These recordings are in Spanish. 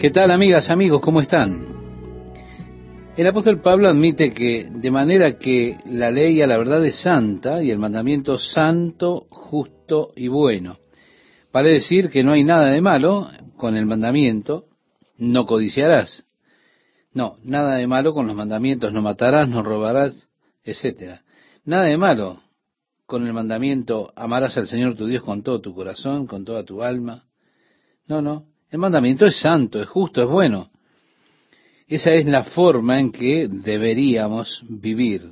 ¿Qué tal, amigas, amigos? ¿Cómo están? El apóstol Pablo admite que, de manera que la ley a la verdad es santa y el mandamiento santo, justo y bueno. Vale decir que no hay nada de malo con el mandamiento, no codiciarás. No, nada de malo con los mandamientos, no matarás, no robarás, etc. Nada de malo con el mandamiento, amarás al Señor tu Dios con todo tu corazón, con toda tu alma. No, no. El mandamiento es santo, es justo, es bueno. Esa es la forma en que deberíamos vivir.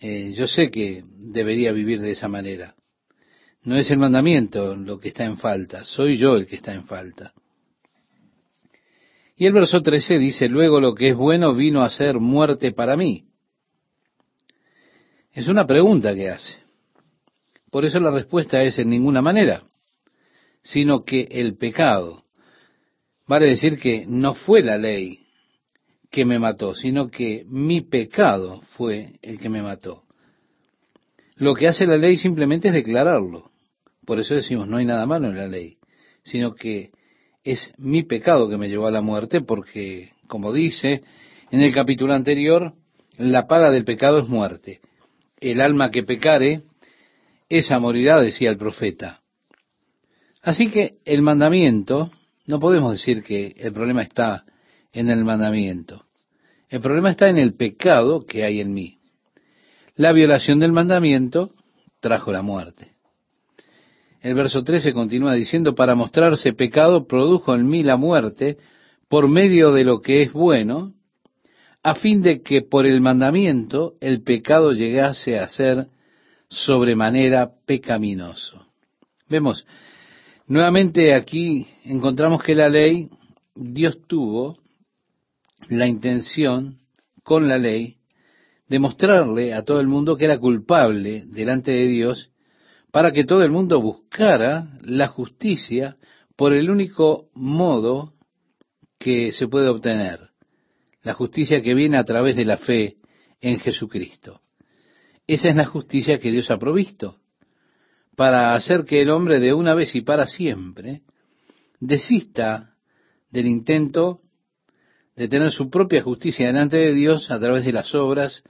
Yo sé que debería vivir de esa manera. No es el mandamiento lo que está en falta, soy yo el que está en falta. Y el verso 13 dice, luego lo que es bueno vino a ser muerte para mí. Es una pregunta que hace. Por eso la respuesta es en ninguna manera, sino que el pecado. Vale decir que no fue la ley que me mató, sino que mi pecado fue el que me mató. Lo que hace la ley simplemente es declararlo. Por eso decimos, no hay nada malo en la ley, sino que es mi pecado que me llevó a la muerte, porque, como dice en el capítulo anterior, la paga del pecado es muerte. El alma que pecare, esa morirá, decía el profeta. Así que el mandamiento, no podemos decir que el problema está en el mandamiento. El problema está en el pecado que hay en mí. La violación del mandamiento trajo la muerte. El verso 13 continúa diciendo, para mostrarse pecado produjo en mí la muerte por medio de lo que es bueno, a fin de que por el mandamiento el pecado llegase a ser sobremanera pecaminoso. Vemos, nuevamente aquí encontramos que la ley, Dios tuvo la intención con la ley de mostrarle a todo el mundo que era culpable delante de Dios para que todo el mundo buscara la justicia por el único modo que se puede obtener, la justicia que viene a través de la fe en Jesucristo. Esa es la justicia que Dios ha provisto, para hacer que el hombre de una vez y para siempre desista del intento de tener su propia justicia delante de Dios a través de las obras,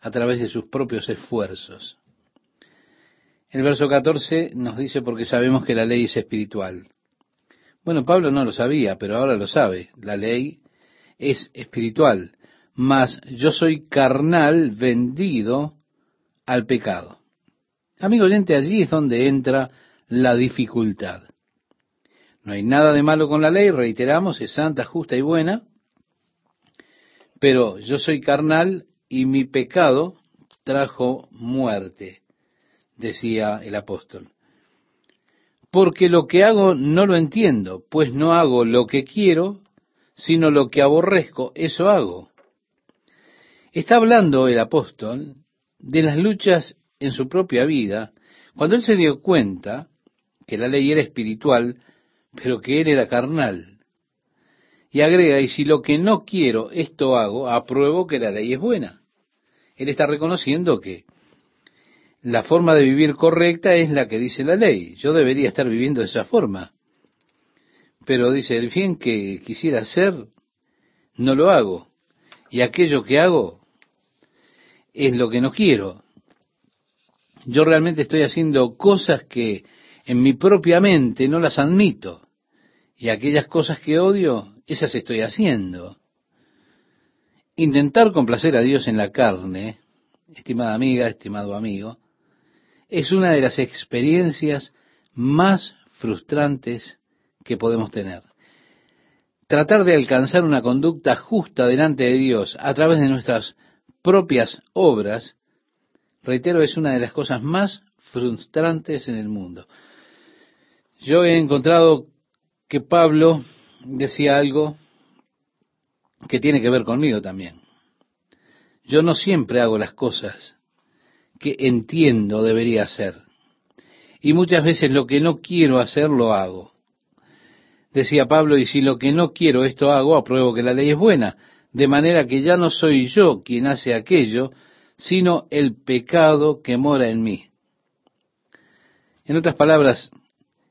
a través de sus propios esfuerzos. El verso 14 nos dice, porque sabemos que la ley es espiritual. Bueno, Pablo no lo sabía, pero ahora lo sabe. La ley es espiritual, mas yo soy carnal, vendido al pecado. Amigo oyente, allí es donde entra la dificultad. No hay nada de malo con la ley, reiteramos, es santa, justa y buena, pero yo soy carnal y mi pecado trajo muerte, decía el apóstol. Porque lo que hago no lo entiendo, pues no hago lo que quiero, sino lo que aborrezco, eso hago. Está hablando el apóstol de las luchas en su propia vida, cuando él se dio cuenta que la ley era espiritual, pero que él era carnal. Y agrega, y si lo que no quiero, esto hago, apruebo que la ley es buena. Él está reconociendo que la forma de vivir correcta es la que dice la ley. Yo debería estar viviendo de esa forma. Pero dice, el bien que quisiera hacer, no lo hago. Y aquello que hago es lo que no quiero. Yo realmente estoy haciendo cosas que en mi propia mente no las admito. Y aquellas cosas que odio, esas estoy haciendo. Intentar complacer a Dios en la carne, estimada amiga, estimado amigo, es una de las experiencias más frustrantes que podemos tener. Tratar de alcanzar una conducta justa delante de Dios a través de nuestras propias obras, reitero, es una de las cosas más frustrantes en el mundo. Yo he encontrado que Pablo decía algo que tiene que ver conmigo también. Yo no siempre hago las cosas que entiendo debería hacer. Y muchas veces lo que no quiero hacer, lo hago. Decía Pablo, y si lo que no quiero esto hago, apruebo que la ley es buena. De manera que ya no soy yo quien hace aquello, sino el pecado que mora en mí. En otras palabras,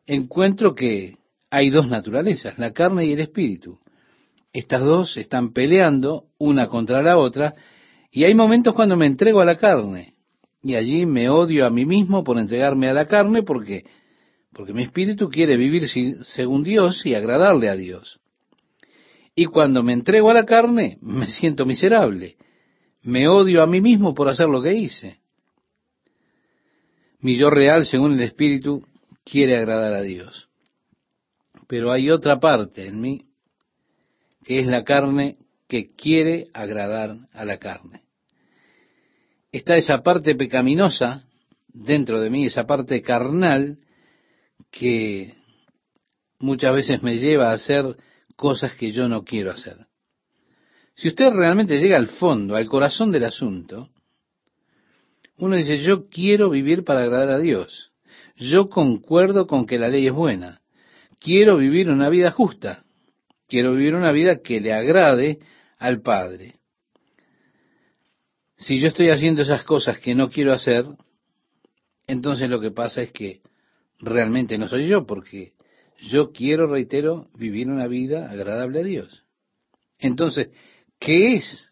encuentro que hay dos naturalezas, la carne y el espíritu. Estas dos están peleando una contra la otra, y hay momentos cuando me entrego a la carne, y allí me odio a mí mismo por entregarme a la carne, porque mi espíritu quiere vivir según Dios y agradarle a Dios. Y cuando me entrego a la carne, me siento miserable. Me odio a mí mismo por hacer lo que hice. Mi yo real, según el espíritu, quiere agradar a Dios. Pero hay otra parte en mí, que es la carne, que quiere agradar a la carne. Está esa parte pecaminosa dentro de mí, esa parte carnal, que muchas veces me lleva a hacer cosas que yo no quiero hacer. Si usted realmente llega al fondo, al corazón del asunto, uno dice, yo quiero vivir para agradar a Dios. Yo concuerdo con que la ley es buena. Quiero vivir una vida justa. Quiero vivir una vida que le agrade al Padre. Si yo estoy haciendo esas cosas que no quiero hacer, entonces lo que pasa es que realmente no soy yo, porque yo quiero, reitero, vivir una vida agradable a Dios. Entonces, ¿qué es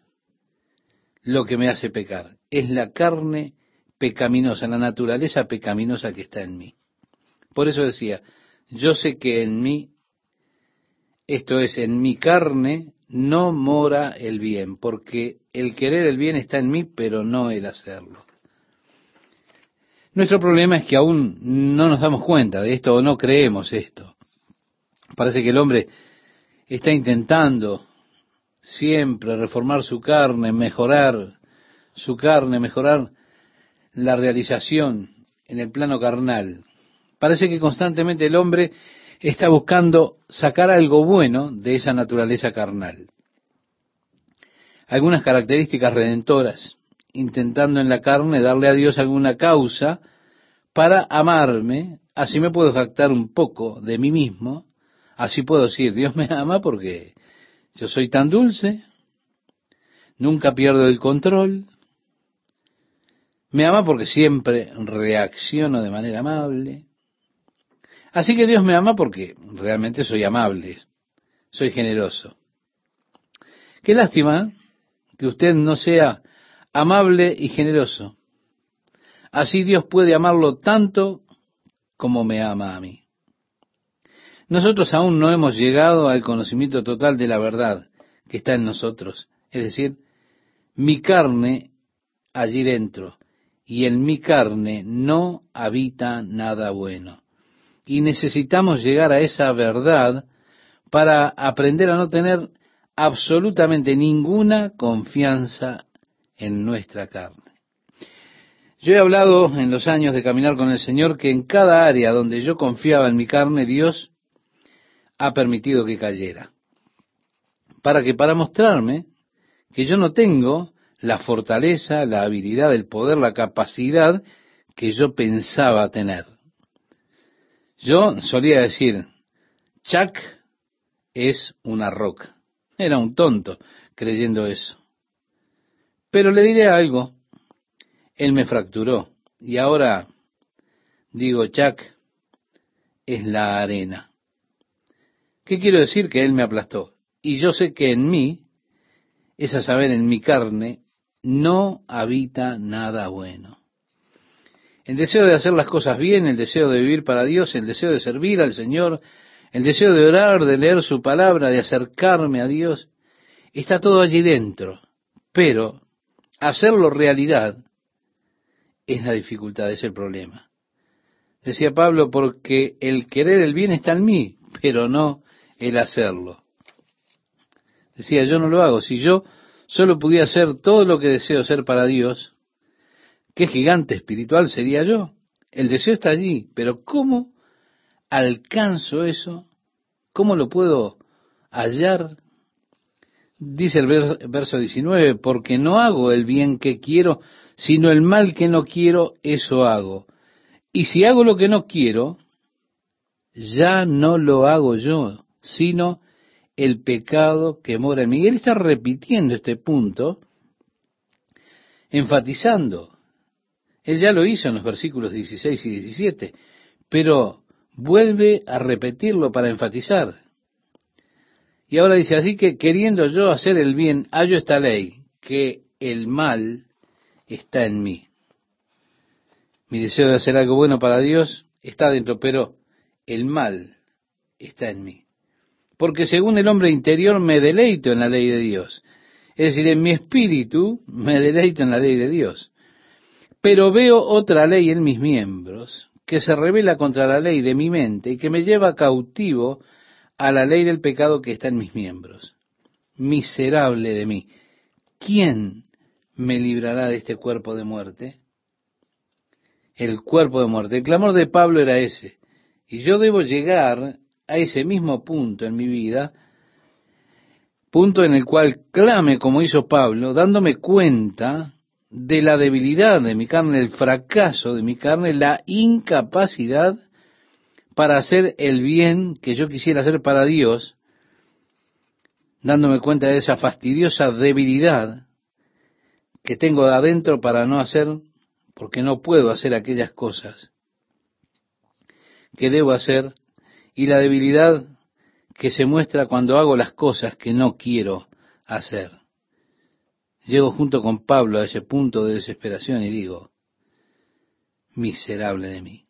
lo que me hace pecar? Es la carne pecaminosa, la naturaleza pecaminosa que está en mí. Por eso decía, yo sé que en mí, esto es, en mi carne, no mora el bien, porque el querer el bien está en mí, pero no el hacerlo. Nuestro problema es que aún no nos damos cuenta de esto o no creemos esto. Parece que el hombre está intentando siempre reformar su carne, mejorar su carne, mejorar la realización en el plano carnal. Parece que constantemente el hombre está buscando sacar algo bueno de esa naturaleza carnal. Algunas características redentoras, intentando en la carne darle a Dios alguna causa para amarme, así me puedo jactar un poco de mí mismo, así puedo decir, Dios me ama porque yo soy tan dulce, nunca pierdo el control, me ama porque siempre reacciono de manera amable, así que Dios me ama porque realmente soy amable, soy generoso. Qué lástima que usted no sea amable y generoso. Así Dios puede amarlo tanto como me ama a mí. Nosotros aún no hemos llegado al conocimiento total de la verdad que está en nosotros. Es decir, mi carne allí dentro, y en mi carne no habita nada bueno. Y necesitamos llegar a esa verdad para aprender a no tener absolutamente ninguna confianza en nuestra carne. Yo he hablado en los años de caminar con el Señor que en cada área donde yo confiaba en mi carne, Dios ha permitido que cayera. Para mostrarme que yo no tengo la fortaleza, la habilidad, el poder, la capacidad que yo pensaba tener. Yo solía decir, Chuck es una roca. Era un tonto creyendo eso. Pero le diré algo, él me fracturó, y ahora digo, Chuck es la arena. ¿Qué quiero decir? Que él me aplastó, y yo sé que en mí, es a saber, en mi carne, no habita nada bueno. El deseo de hacer las cosas bien, el deseo de vivir para Dios, el deseo de servir al Señor, el deseo de orar, de leer su palabra, de acercarme a Dios, está todo allí dentro, pero hacerlo realidad es la dificultad, es el problema. Decía Pablo, porque el querer el bien está en mí, pero no el hacerlo. Decía, yo no lo hago. Si yo solo pudiera hacer todo lo que deseo ser para Dios, qué gigante espiritual sería yo. El deseo está allí, pero ¿cómo alcanzo eso? ¿Cómo lo puedo hallar? Dice el verso 19, porque no hago el bien que quiero, sino el mal que no quiero, eso hago. Y si hago lo que no quiero, ya no lo hago yo, sino el pecado que mora en mí. Él está repitiendo este punto, enfatizando. Él ya lo hizo en los versículos 16 y 17, pero Vuelve a repetirlo para enfatizar. Y ahora dice, así que queriendo yo hacer el bien, hallo esta ley, que el mal está en mí. Mi deseo de hacer algo bueno para Dios está dentro, pero el mal está en mí. Porque según el hombre interior me deleito en la ley de Dios. Es decir, en mi espíritu me deleito en la ley de Dios. Pero veo otra ley en mis miembros, que se rebela contra la ley de mi mente y que me lleva cautivo a la ley del pecado que está en mis miembros. Miserable de mí, ¿quién me librará de este cuerpo de muerte? El cuerpo de muerte. El clamor de Pablo era ese. Y yo debo llegar a ese mismo punto en mi vida, punto en el cual clame como hizo Pablo, dándome cuenta de la debilidad de mi carne, el fracaso de mi carne, la incapacidad para hacer el bien que yo quisiera hacer para Dios, dándome cuenta de esa fastidiosa debilidad que tengo de adentro para no hacer, porque no puedo hacer aquellas cosas que debo hacer, y la debilidad que se muestra cuando hago las cosas que no quiero hacer. Llego junto con Pablo a ese punto de desesperación y digo, miserable de mí.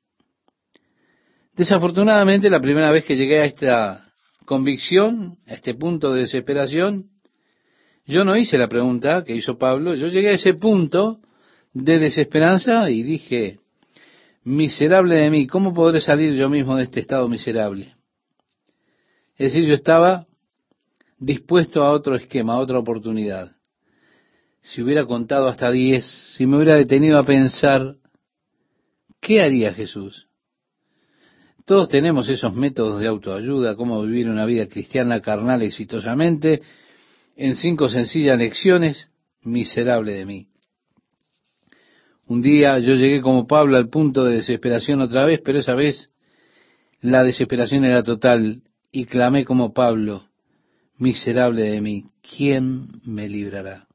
Desafortunadamente, la primera vez que llegué a esta convicción, a este punto de desesperación, yo no hice la pregunta que hizo Pablo, yo llegué a ese punto de desesperanza y dije, miserable de mí, ¿cómo podré salir yo mismo de este estado miserable? Es decir, yo estaba dispuesto a otro esquema, a otra oportunidad. Si hubiera contado hasta 10, si me hubiera detenido a pensar, ¿qué haría Jesús? Todos tenemos esos métodos de autoayuda, cómo vivir una vida cristiana carnal exitosamente, en 5 sencillas lecciones, miserable de mí. Un día yo llegué como Pablo al punto de desesperación otra vez, pero esa vez la desesperación era total y clamé como Pablo, miserable de mí, ¿quién me librará?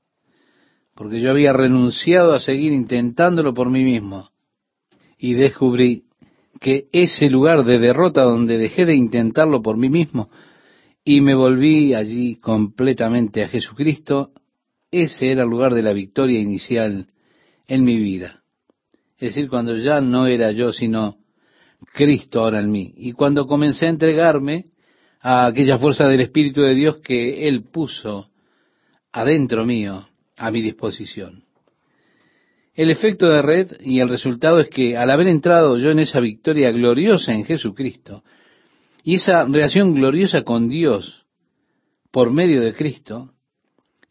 Porque yo había renunciado a seguir intentándolo por mí mismo. Y descubrí que ese lugar de derrota donde dejé de intentarlo por mí mismo y me volví allí completamente a Jesucristo, ese era el lugar de la victoria inicial en mi vida. Es decir, cuando ya no era yo, sino Cristo ahora en mí. Y cuando comencé a entregarme a aquella fuerza del Espíritu de Dios que Él puso adentro mío, a mi disposición. El efecto de red y el resultado es que al haber entrado yo en esa victoria gloriosa en Jesucristo y esa relación gloriosa con Dios por medio de Cristo,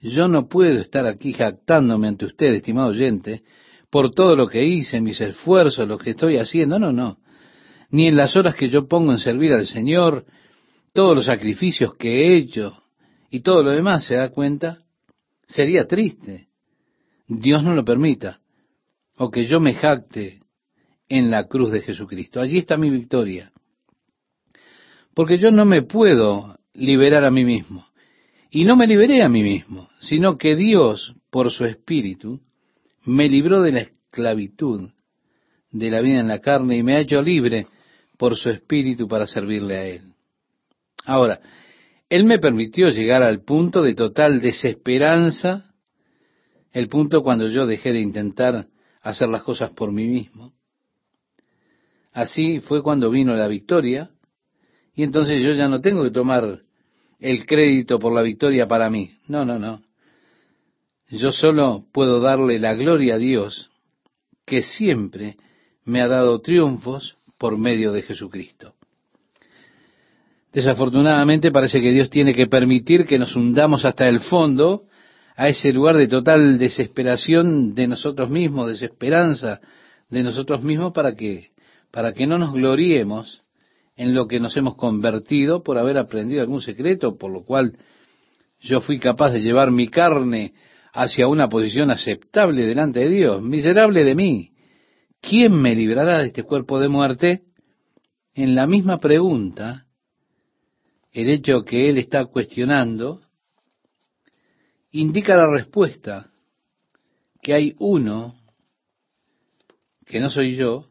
yo no puedo estar aquí jactándome ante usted, estimado oyente, por todo lo que hice, mis esfuerzos, lo que estoy haciendo, no, ni en las horas que yo pongo en servir al Señor, todos los sacrificios que he hecho y todo lo demás, ¿se da cuenta? Sería triste. Dios no lo permita. O que yo me jacte en la cruz de Jesucristo. Allí está mi victoria. Porque yo no me puedo liberar a mí mismo. Y no me liberé a mí mismo, sino que Dios, por su Espíritu, me libró de la esclavitud de la vida en la carne y me ha hecho libre por su Espíritu para servirle a Él. Ahora, Él me permitió llegar al punto de total desesperanza, el punto cuando yo dejé de intentar hacer las cosas por mí mismo. Así fue cuando vino la victoria, y entonces yo ya no tengo que tomar el crédito por la victoria para mí. No. Yo solo puedo darle la gloria a Dios, que siempre me ha dado triunfos por medio de Jesucristo. Desafortunadamente parece que Dios tiene que permitir que nos hundamos hasta el fondo, a ese lugar de total desesperación de nosotros mismos, desesperanza de nosotros mismos, para que no nos gloriemos en lo que nos hemos convertido por haber aprendido algún secreto, por lo cual yo fui capaz de llevar mi carne hacia una posición aceptable delante de Dios. Miserable de mí, ¿quién me librará de este cuerpo de muerte? En la misma pregunta, el hecho que él está cuestionando indica la respuesta, que hay uno, que no soy yo,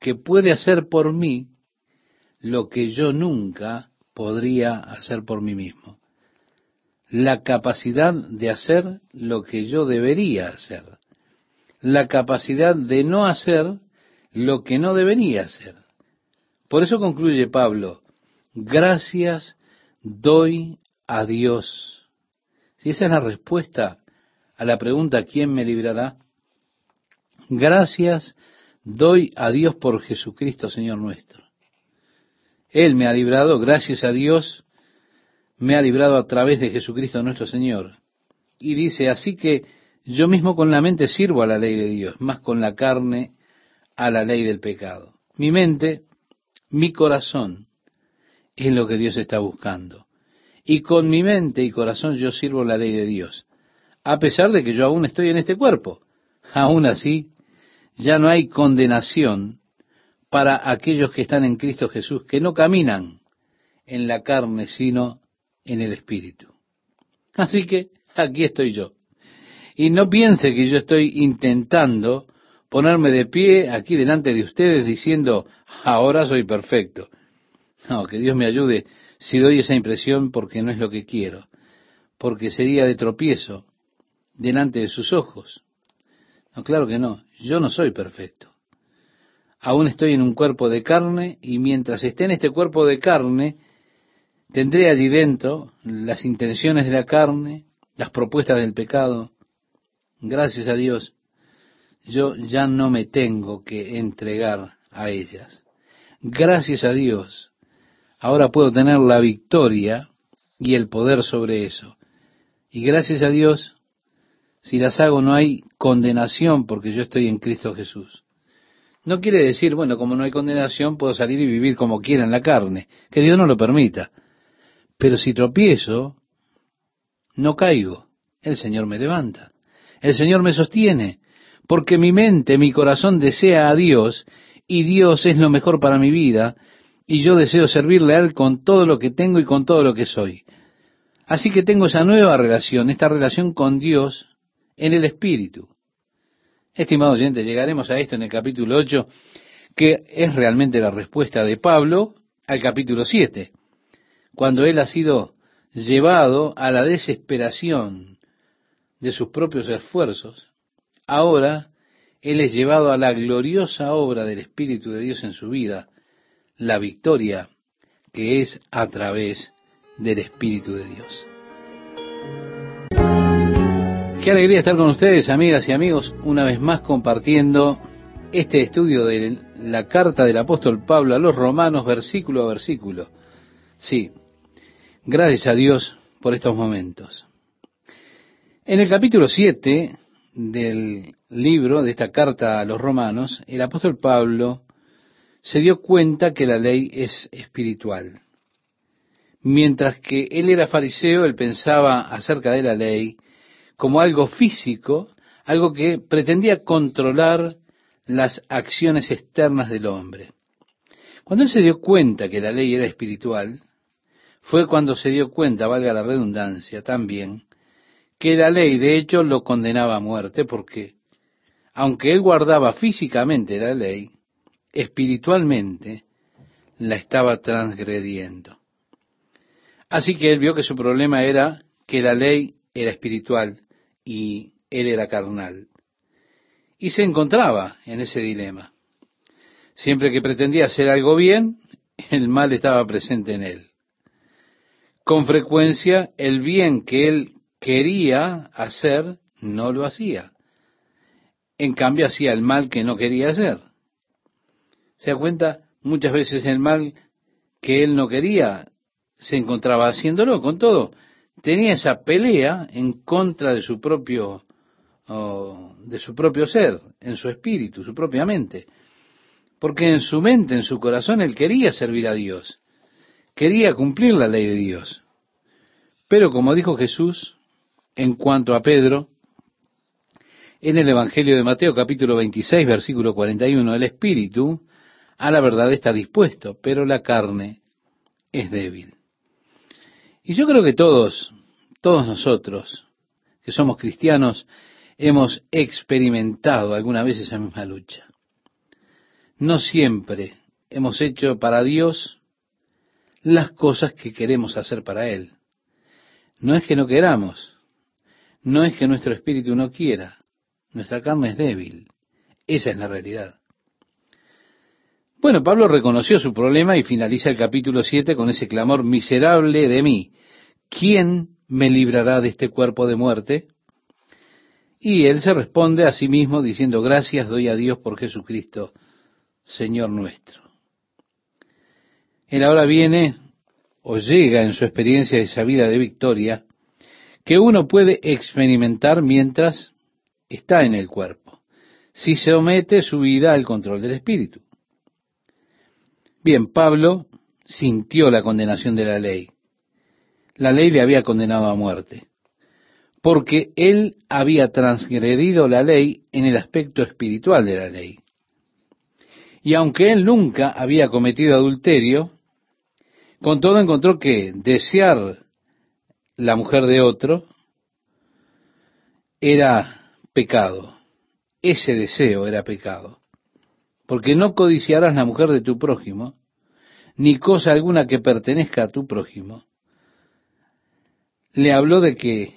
que puede hacer por mí lo que yo nunca podría hacer por mí mismo. La capacidad de hacer lo que yo debería hacer. La capacidad de no hacer lo que no debería hacer. Por eso concluye Pablo, gracias doy a Dios. Si esa es la respuesta a la pregunta ¿quién me librará? Gracias doy a Dios por Jesucristo, Señor nuestro. Él me ha librado, gracias a Dios, me ha librado a través de Jesucristo nuestro Señor. Y dice, así que yo mismo con la mente sirvo a la ley de Dios, más con la carne a la ley del pecado. Mi mente, mi corazón, es lo que Dios está buscando. Y con mi mente y corazón yo sirvo la ley de Dios, a pesar de que yo aún estoy en este cuerpo. Aún así, ya no hay condenación para aquellos que están en Cristo Jesús, que no caminan en la carne, sino en el Espíritu. Así que aquí estoy yo. Y no piense que yo estoy intentando ponerme de pie aquí delante de ustedes diciendo, ahora soy perfecto. No, que Dios me ayude si doy esa impresión, porque no es lo que quiero, porque sería de tropiezo delante de sus ojos. No, claro que no, yo no soy perfecto. Aún estoy en un cuerpo de carne, y mientras esté en este cuerpo de carne, tendré allí dentro las intenciones de la carne, las propuestas del pecado. Gracias a Dios, yo ya no me tengo que entregar a ellas. Gracias a Dios, ahora puedo tener la victoria y el poder sobre eso. Y gracias a Dios, si las hago no hay condenación porque yo estoy en Cristo Jesús. No quiere decir, bueno, como no hay condenación, puedo salir y vivir como quiera en la carne. Que Dios no lo permita. Pero si tropiezo, no caigo. El Señor me levanta. El Señor me sostiene. Porque mi mente, mi corazón desea a Dios, y Dios es lo mejor para mi vida, y yo deseo servirle a Él con todo lo que tengo y con todo lo que soy. Así que tengo esa nueva relación, esta relación con Dios en el Espíritu. Estimado oyente, llegaremos a esto en el capítulo 8, que es realmente la respuesta de Pablo al capítulo 7, cuando él ha sido llevado a la desesperación de sus propios esfuerzos. Ahora él es llevado a la gloriosa obra del Espíritu de Dios en su vida, la victoria que es a través del Espíritu de Dios. Qué alegría estar con ustedes, amigas y amigos, una vez más compartiendo este estudio de la carta del apóstol Pablo a los romanos, versículo a versículo. Sí, gracias a Dios por estos momentos. En el capítulo 7 del libro de esta carta a los romanos, el apóstol Pablo se dio cuenta que la ley es espiritual. Mientras que él era fariseo, él pensaba acerca de la ley como algo físico, algo que pretendía controlar las acciones externas del hombre. Cuando él se dio cuenta que la ley era espiritual, fue cuando se dio cuenta, valga la redundancia también, que la ley de hecho lo condenaba a muerte, porque aunque él guardaba físicamente la ley, espiritualmente la estaba transgrediendo. Así que él vio que su problema era que la ley era espiritual y él era carnal. Y se encontraba en ese dilema. Siempre que pretendía hacer algo bien, el mal estaba presente en él. Con frecuencia, el bien que él quería hacer, no lo hacía. En cambio, hacía el mal que no quería hacer. ¿Se da cuenta? Muchas veces el mal que él no quería, se encontraba haciéndolo. Con todo, tenía esa pelea en contra de su propio ser, en su espíritu, su propia mente. Porque en su mente, en su corazón, él quería servir a Dios. Quería cumplir la ley de Dios. Pero como dijo Jesús, en cuanto a Pedro, en el Evangelio de Mateo, capítulo 26, versículo 41, el espíritu a la verdad está dispuesto, pero la carne es débil. Y yo creo que todos nosotros que somos cristianos hemos experimentado alguna vez esa misma lucha. No siempre hemos hecho para Dios las cosas que queremos hacer para Él. No es que no queramos, no es que nuestro espíritu no quiera, nuestra carne es débil, esa es la realidad. Bueno, Pablo reconoció su problema y finaliza el capítulo 7 con ese clamor: miserable de mí, ¿quién me librará de este cuerpo de muerte? Y él se responde a sí mismo diciendo: gracias doy a Dios por Jesucristo, Señor nuestro. Él ahora viene o llega en su experiencia de esa vida de victoria que uno puede experimentar mientras está en el cuerpo, si se somete su vida al control del espíritu. Bien, Pablo sintió la condenación de la ley. La ley le había condenado a muerte, porque él había transgredido la ley en el aspecto espiritual de la ley. Y aunque él nunca había cometido adulterio, con todo encontró que desear la mujer de otro era pecado. Ese deseo era pecado. Porque no codiciarás la mujer de tu prójimo, ni cosa alguna que pertenezca a tu prójimo. Le habló de que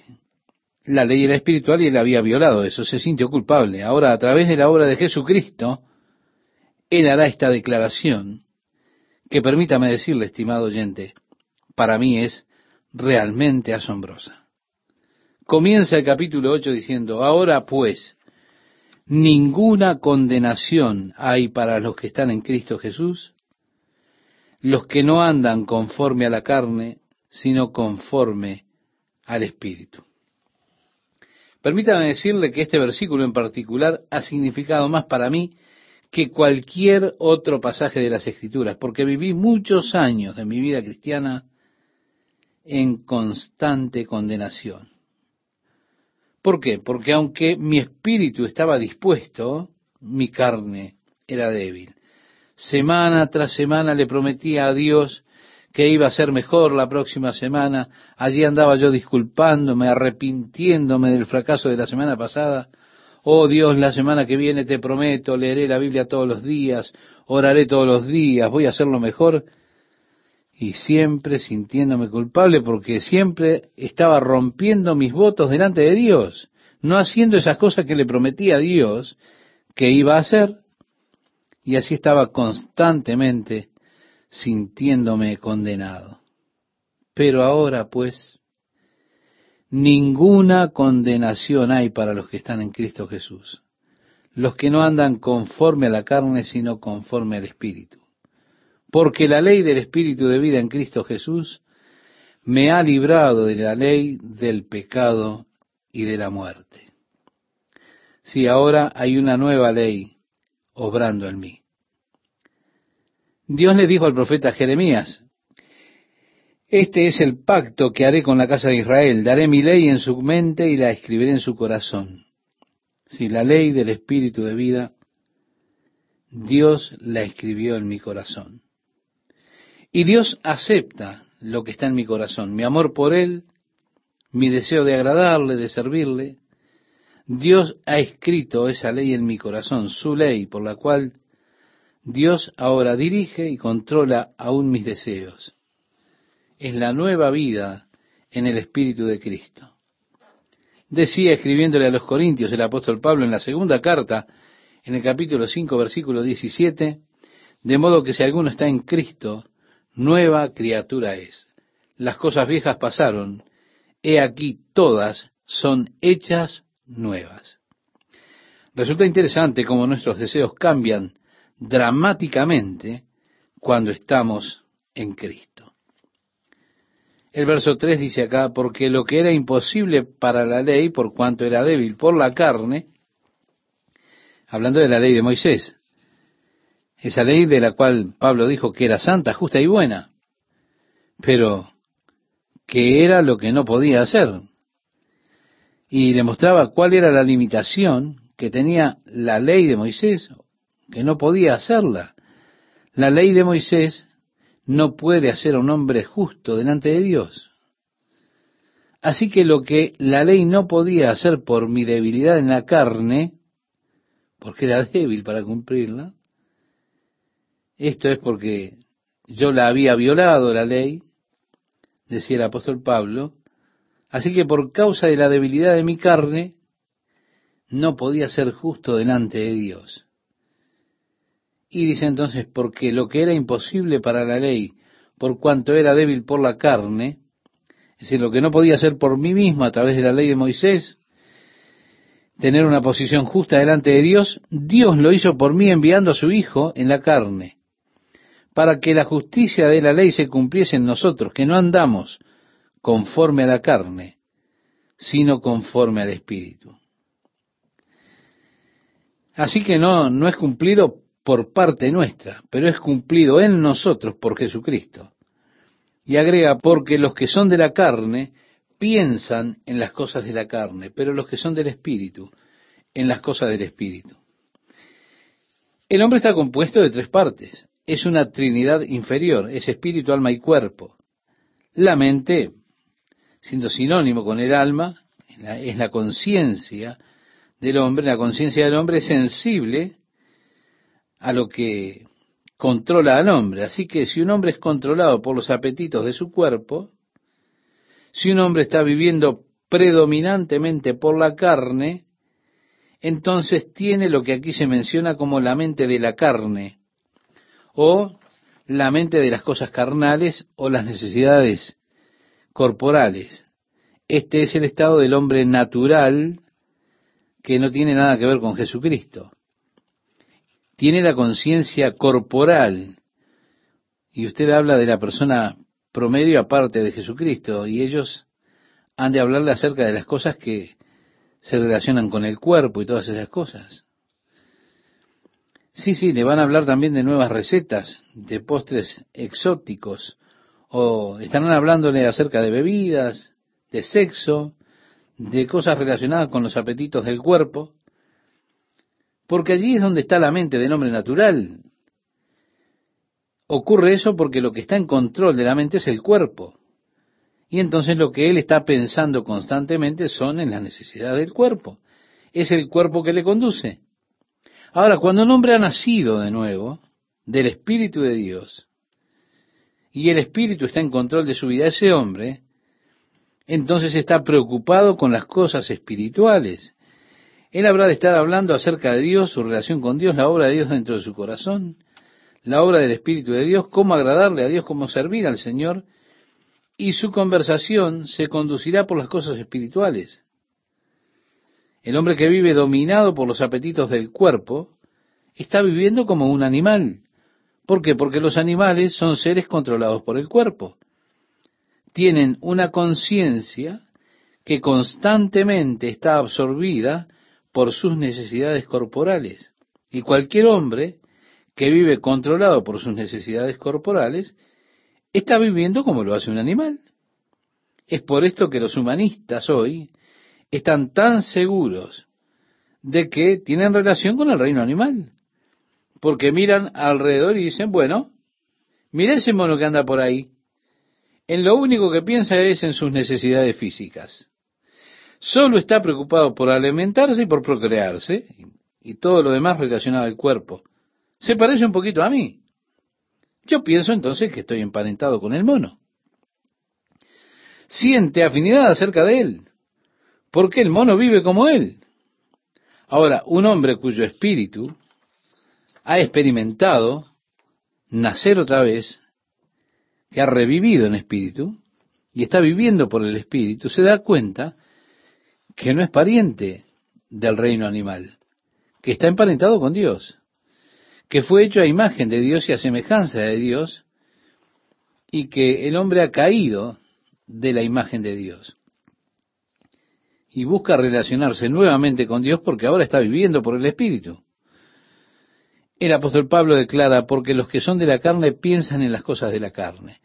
la ley era espiritual y él había violado eso, se sintió culpable. Ahora, a través de la obra de Jesucristo, él hará esta declaración, que permítame decirle, estimado oyente, para mí es realmente asombrosa. Comienza el capítulo 8 diciendo: ahora pues, ninguna condenación hay para los que están en Cristo Jesús, los que no andan conforme a la carne, sino conforme al Espíritu. Permítame decirle que este versículo en particular ha significado más para mí que cualquier otro pasaje de las Escrituras, porque viví muchos años de mi vida cristiana en constante condenación. ¿Por qué? Porque aunque mi espíritu estaba dispuesto, mi carne era débil. Semana tras semana le prometía a Dios que iba a ser mejor la próxima semana. Allí andaba yo disculpándome, arrepintiéndome del fracaso de la semana pasada. Oh Dios, la semana que viene te prometo, leeré la Biblia todos los días, oraré todos los días, voy a hacerlo mejor. Y siempre sintiéndome culpable porque siempre estaba rompiendo mis votos delante de Dios, no haciendo esas cosas que le prometí a Dios que iba a hacer. Y así estaba constantemente sintiéndome condenado. Pero ahora pues, ninguna condenación hay para los que están en Cristo Jesús, los que no andan conforme a la carne, sino conforme al Espíritu. Porque la ley del Espíritu de vida en Cristo Jesús me ha librado de la ley del pecado y de la muerte. Sí, ahora hay una nueva ley obrando en mí. Dios le dijo al profeta Jeremías: este es el pacto que haré con la casa de Israel, daré mi ley en su mente y la escribiré en su corazón. Si la ley del Espíritu de vida, Dios la escribió en mi corazón. Y Dios acepta lo que está en mi corazón, mi amor por Él, mi deseo de agradarle, de servirle. Dios ha escrito esa ley en mi corazón, su ley por la cual Dios ahora dirige y controla aún mis deseos. Es la nueva vida en el Espíritu de Cristo. Decía, escribiéndole a los Corintios, el apóstol Pablo en la segunda carta, en el capítulo 5, versículo 17, de modo que si alguno está en Cristo, nueva criatura es. Las cosas viejas pasaron, he aquí todas son hechas nuevas. Resulta interesante cómo nuestros deseos cambian dramáticamente cuando estamos en Cristo. El verso 3 dice acá: porque lo que era imposible para la ley, por cuanto era débil por la carne, hablando de la ley de Moisés, esa ley de la cual Pablo dijo que era santa, justa y buena, pero que era lo que no podía hacer. Y le mostraba cuál era la limitación que tenía la ley de Moisés, que no podía hacerla. La ley de Moisés no puede hacer a un hombre justo delante de Dios. Así que lo que la ley no podía hacer por mi debilidad en la carne, porque era débil para cumplirla, esto es porque yo la había violado la ley, decía el apóstol Pablo, así que por causa de la debilidad de mi carne, no podía ser justo delante de Dios. Y dice entonces, porque lo que era imposible para la ley, por cuanto era débil por la carne, es decir, lo que no podía hacer por mí mismo a través de la ley de Moisés, tener una posición justa delante de Dios, Dios lo hizo por mí enviando a su Hijo en la carne, para que la justicia de la ley se cumpliese en nosotros, que no andamos conforme a la carne, sino conforme al Espíritu. Así que no es cumplido por parte nuestra, pero es cumplido en nosotros por Jesucristo. Y agrega, porque los que son de la carne piensan en las cosas de la carne, pero los que son del Espíritu, en las cosas del Espíritu. El hombre está compuesto de tres partes. Es una trinidad inferior, es espíritu, alma y cuerpo. La mente, siendo sinónimo con el alma, es la conciencia del hombre. La conciencia del hombre es sensible a lo que controla al hombre. Así que si un hombre es controlado por los apetitos de su cuerpo, si un hombre está viviendo predominantemente por la carne, entonces tiene lo que aquí se menciona como la mente de la carne, o la mente de las cosas carnales o las necesidades corporales. Este es el estado del hombre natural que no tiene nada que ver con Jesucristo. Tiene la conciencia corporal. Y usted habla de la persona promedio aparte de Jesucristo, y ellos han de hablarle acerca de las cosas que se relacionan con el cuerpo y todas esas cosas. Sí, le van a hablar también de nuevas recetas, de postres exóticos, o estarán hablándole acerca de bebidas, de sexo, de cosas relacionadas con los apetitos del cuerpo, porque allí es donde está la mente del hombre natural. Ocurre eso porque lo que está en control de la mente es el cuerpo, y entonces lo que él está pensando constantemente son en las necesidades del cuerpo. Es el cuerpo que le conduce. Ahora, cuando un hombre ha nacido de nuevo del Espíritu de Dios y el Espíritu está en control de su vida, ese hombre entonces está preocupado con las cosas espirituales. Él habrá de estar hablando acerca de Dios, su relación con Dios, la obra de Dios dentro de su corazón, la obra del Espíritu de Dios, cómo agradarle a Dios, cómo servir al Señor, y su conversación se conducirá por las cosas espirituales. El hombre que vive dominado por los apetitos del cuerpo está viviendo como un animal. ¿Por qué? Porque los animales son seres controlados por el cuerpo. Tienen una conciencia que constantemente está absorbida por sus necesidades corporales. Y cualquier hombre que vive controlado por sus necesidades corporales está viviendo como lo hace un animal. Es por esto que los humanistas hoy están tan seguros de que tienen relación con el reino animal, porque miran alrededor y dicen, bueno, mira ese mono que anda por ahí, en lo único que piensa es en sus necesidades físicas, solo está preocupado por alimentarse y por procrearse, y todo lo demás relacionado al cuerpo. Se parece un poquito a mí, yo pienso entonces que estoy emparentado con el mono, siente afinidad acerca de él, porque el mono vive como él. Ahora, un hombre cuyo espíritu ha experimentado nacer otra vez, que ha revivido en espíritu, y está viviendo por el espíritu, se da cuenta que no es pariente del reino animal, que está emparentado con Dios, que fue hecho a imagen de Dios y a semejanza de Dios, y que el hombre ha caído de la imagen de Dios. Y busca relacionarse nuevamente con Dios porque ahora está viviendo por el Espíritu. El apóstol Pablo declara, porque los que son de la carne piensan en las cosas de la carne,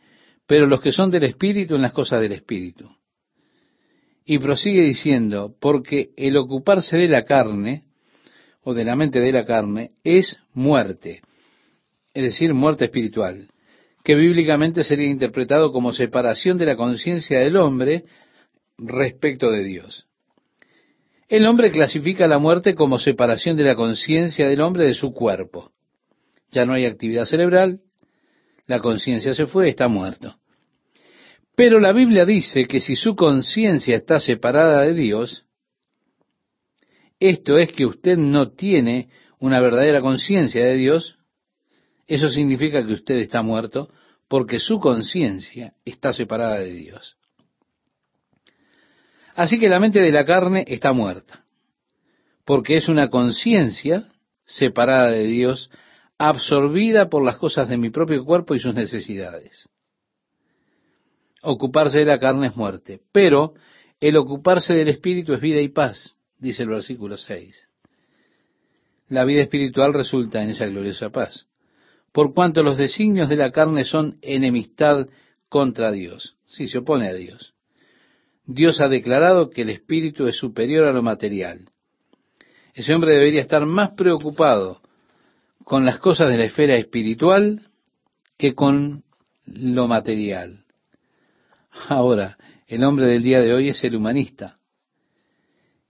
pero los que son del Espíritu en las cosas del Espíritu. Y prosigue diciendo, porque el ocuparse de la carne, o de la mente de la carne, es muerte, es decir, muerte espiritual, que bíblicamente sería interpretado como separación de la conciencia del hombre respecto de Dios. El hombre clasifica la muerte como separación de la conciencia del hombre de su cuerpo. Ya no hay actividad cerebral, la conciencia se fue, está muerto. Pero la Biblia dice que si su conciencia está separada de Dios, esto es que usted no tiene una verdadera conciencia de Dios. Eso significa que usted está muerto porque su conciencia está separada de Dios. Así que la mente de la carne está muerta, porque es una conciencia separada de Dios, absorbida por las cosas de mi propio cuerpo y sus necesidades. Ocuparse de la carne es muerte, pero el ocuparse del espíritu es vida y paz, dice el versículo 6. La vida espiritual resulta en esa gloriosa paz, por cuanto los designios de la carne son enemistad contra Dios. Sí, se opone a Dios. Dios ha declarado que el espíritu es superior a lo material. Ese hombre debería estar más preocupado con las cosas de la esfera espiritual que con lo material. Ahora, el hombre del día de hoy es el humanista,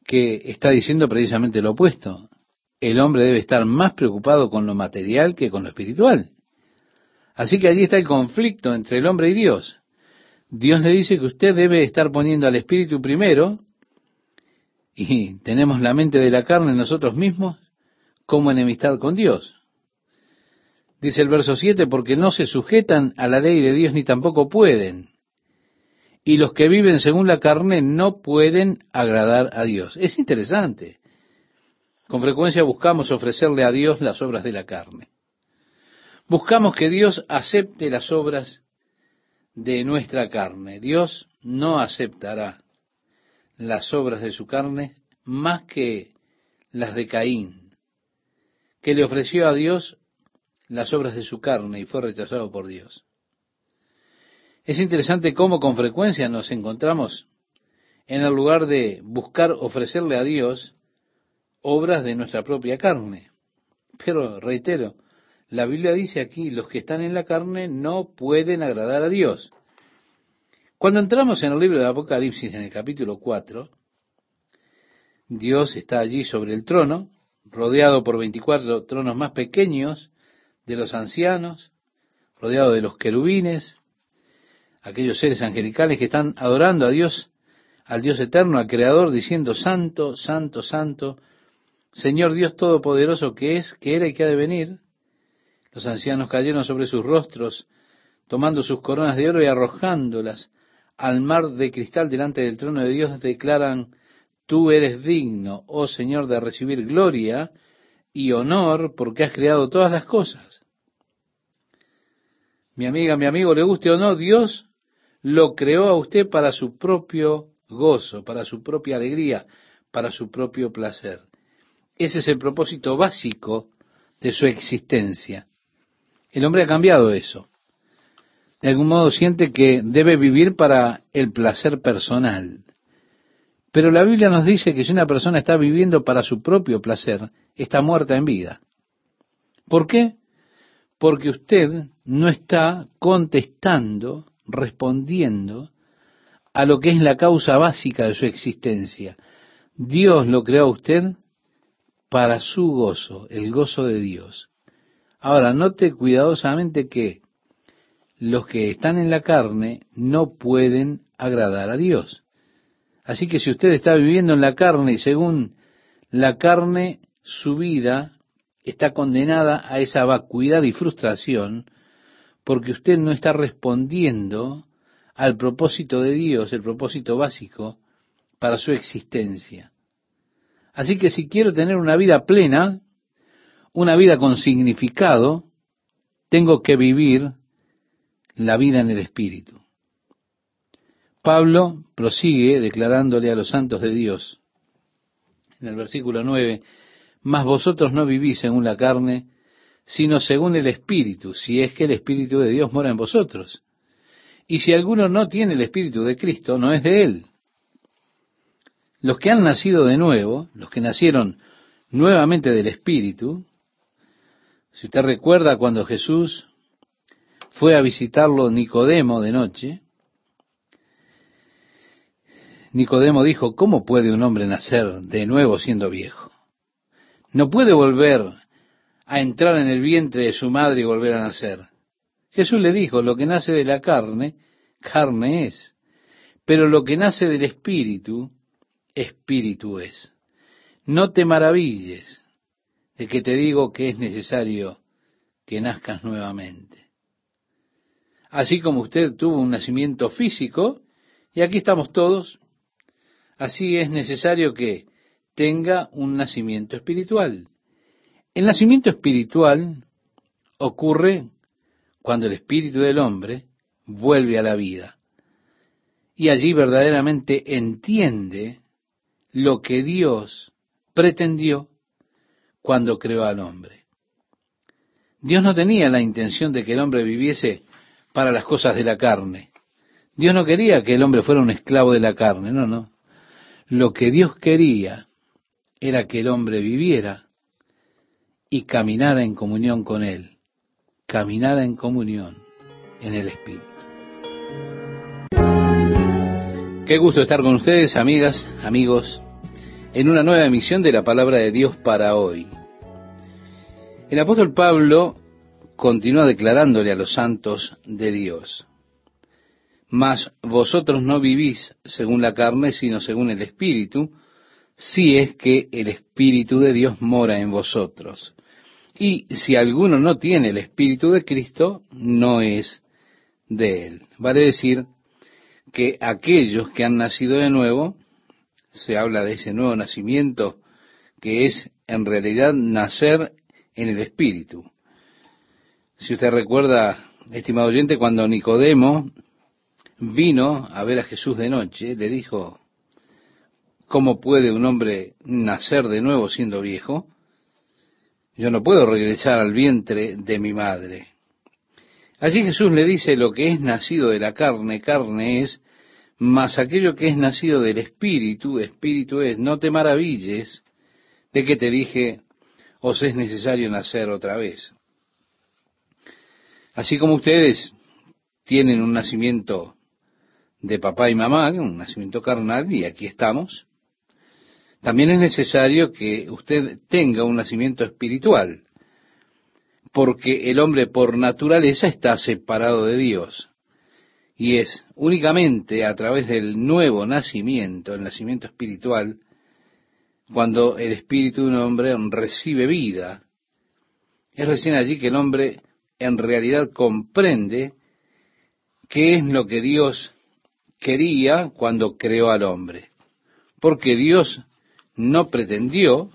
que está diciendo precisamente lo opuesto. El hombre debe estar más preocupado con lo material que con lo espiritual. Así que allí está el conflicto entre el hombre y Dios. Dios le dice que usted debe estar poniendo al espíritu primero, y tenemos la mente de la carne en nosotros mismos como enemistad con Dios. Dice el verso 7, porque no se sujetan a la ley de Dios ni tampoco pueden. Y los que viven según la carne no pueden agradar a Dios. Es interesante. Con frecuencia buscamos ofrecerle a Dios las obras de la carne. Buscamos que Dios acepte las obras de nuestra carne. Dios no aceptará las obras de su carne más que las de Caín, que le ofreció a Dios las obras de su carne y fue rechazado por Dios. Es interesante cómo con frecuencia nos encontramos en el lugar de buscar ofrecerle a Dios obras de nuestra propia carne. Pero reitero, la Biblia dice aquí, los que están en la carne no pueden agradar a Dios. Cuando entramos en el libro de Apocalipsis, en el capítulo 4, Dios está allí sobre el trono, rodeado por 24 tronos más pequeños de los ancianos, rodeado de los querubines, aquellos seres angelicales que están adorando a Dios, al Dios eterno, al Creador, diciendo: Santo, Santo, Santo, Señor Dios Todopoderoso que es, que era y que ha de venir. Los ancianos cayeron sobre sus rostros, tomando sus coronas de oro y arrojándolas al mar de cristal delante del trono de Dios, declaran: Tú eres digno, oh Señor, de recibir gloria y honor, porque has creado todas las cosas. Mi amiga, mi amigo, le guste o no, Dios lo creó a usted para su propio gozo, para su propia alegría, para su propio placer. Ese es el propósito básico de su existencia. El hombre ha cambiado eso. De algún modo siente que debe vivir para el placer personal. Pero la Biblia nos dice que si una persona está viviendo para su propio placer, está muerta en vida. ¿Por qué? Porque usted no está contestando, respondiendo a lo que es la causa básica de su existencia. Dios lo creó a usted para su gozo, el gozo de Dios. Ahora, note cuidadosamente que los que están en la carne no pueden agradar a Dios. Así que si usted está viviendo en la carne y según la carne, su vida está condenada a esa vacuidad y frustración porque usted no está respondiendo al propósito de Dios, el propósito básico para su existencia. Así que si quiero tener una vida plena, una vida con significado, tengo que vivir la vida en el Espíritu. Pablo prosigue declarándole a los santos de Dios, en el versículo 9, mas vosotros no vivís según la carne, sino según el Espíritu, si es que el Espíritu de Dios mora en vosotros. Y si alguno no tiene el Espíritu de Cristo, no es de él. Los que han nacido de nuevo, los que nacieron nuevamente del Espíritu, si usted recuerda cuando Jesús fue a visitarlo Nicodemo de noche, Nicodemo dijo: ¿Cómo puede un hombre nacer de nuevo siendo viejo? No puede volver a entrar en el vientre de su madre y volver a nacer. Jesús le dijo, lo que nace de la carne, carne es, pero lo que nace del Espíritu, Espíritu es. No te maravilles de que te digo que es necesario que nazcas nuevamente. Así como usted tuvo un nacimiento físico, y aquí estamos todos, así es necesario que tenga un nacimiento espiritual. El nacimiento espiritual ocurre cuando el espíritu del hombre vuelve a la vida y allí verdaderamente entiende lo que Dios pretendió cuando creó al hombre. Dios no tenía la intención de que el hombre viviese para las cosas de la carne. Dios no quería que el hombre fuera un esclavo de la carne, no, no. Lo que Dios quería era que el hombre viviera y caminara en comunión con Él, caminara en comunión en el Espíritu. Qué gusto estar con ustedes, amigas, amigos, en una nueva emisión de la Palabra de Dios para hoy. El apóstol Pablo continúa declarándole a los santos de Dios: mas vosotros no vivís según la carne, sino según el Espíritu, si es que el Espíritu de Dios mora en vosotros. Y si alguno no tiene el Espíritu de Cristo, no es de él. Vale decir que aquellos que han nacido de nuevo, se habla de ese nuevo nacimiento, que es en realidad nacer en el Espíritu. Si usted recuerda, estimado oyente, cuando Nicodemo vino a ver a Jesús de noche, le dijo: ¿cómo puede un hombre nacer de nuevo siendo viejo? Yo no puedo regresar al vientre de mi madre. Allí Jesús le dice: lo que es nacido de la carne, carne es, mas aquello que es nacido del Espíritu, Espíritu es. No te maravilles de que te dije, os es necesario nacer otra vez. Así como ustedes tienen un nacimiento de papá y mamá, un nacimiento carnal, y aquí estamos, también es necesario que usted tenga un nacimiento espiritual, porque el hombre por naturaleza está separado de Dios, y es únicamente a través del nuevo nacimiento, el nacimiento espiritual, cuando el espíritu de un hombre recibe vida. Es recién allí que el hombre en realidad comprende qué es lo que Dios quería cuando creó al hombre, porque Dios no pretendió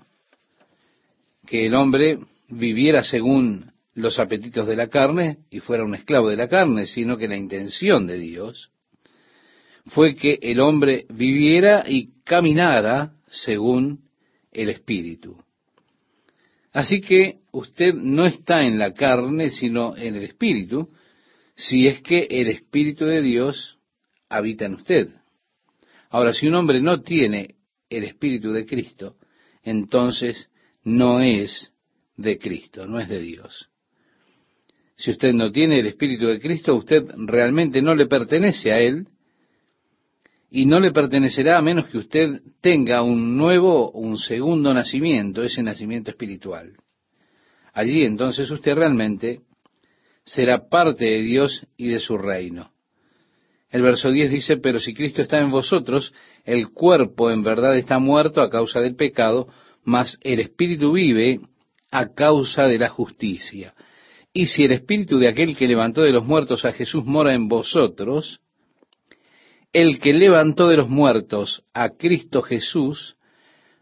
que el hombre viviera según los apetitos de la carne y fuera un esclavo de la carne, sino que la intención de Dios fue que el hombre viviera y caminara según el Espíritu. Así que usted no está en la carne, sino en el Espíritu, si es que el Espíritu de Dios habita en usted. Ahora, si un hombre no tiene el Espíritu de Cristo, entonces no es de Cristo, no es de Dios. Si usted no tiene el Espíritu de Cristo, usted realmente no le pertenece a Él, y no le pertenecerá a menos que usted tenga un segundo nacimiento, ese nacimiento espiritual. Allí entonces usted realmente será parte de Dios y de su reino. El verso 10 dice: pero si Cristo está en vosotros, el cuerpo en verdad está muerto a causa del pecado, mas el Espíritu vive a causa de la justicia. Y si el Espíritu de aquel que levantó de los muertos a Jesús mora en vosotros, el que levantó de los muertos a Cristo Jesús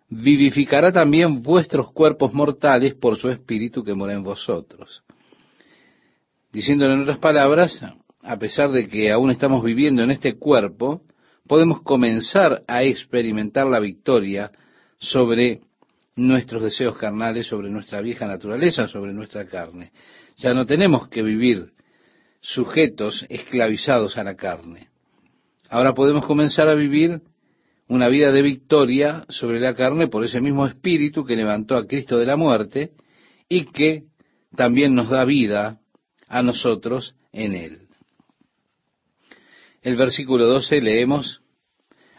vivificará también vuestros cuerpos mortales por su Espíritu que mora en vosotros. Diciéndolo en otras palabras, a pesar de que aún estamos viviendo en este cuerpo, podemos comenzar a experimentar la victoria sobre nuestros deseos carnales, sobre nuestra vieja naturaleza, sobre nuestra carne. Ya no tenemos que vivir sujetos, esclavizados a la carne. Ahora podemos comenzar a vivir una vida de victoria sobre la carne por ese mismo Espíritu que levantó a Cristo de la muerte y que también nos da vida a nosotros en Él. El versículo 12 leemos: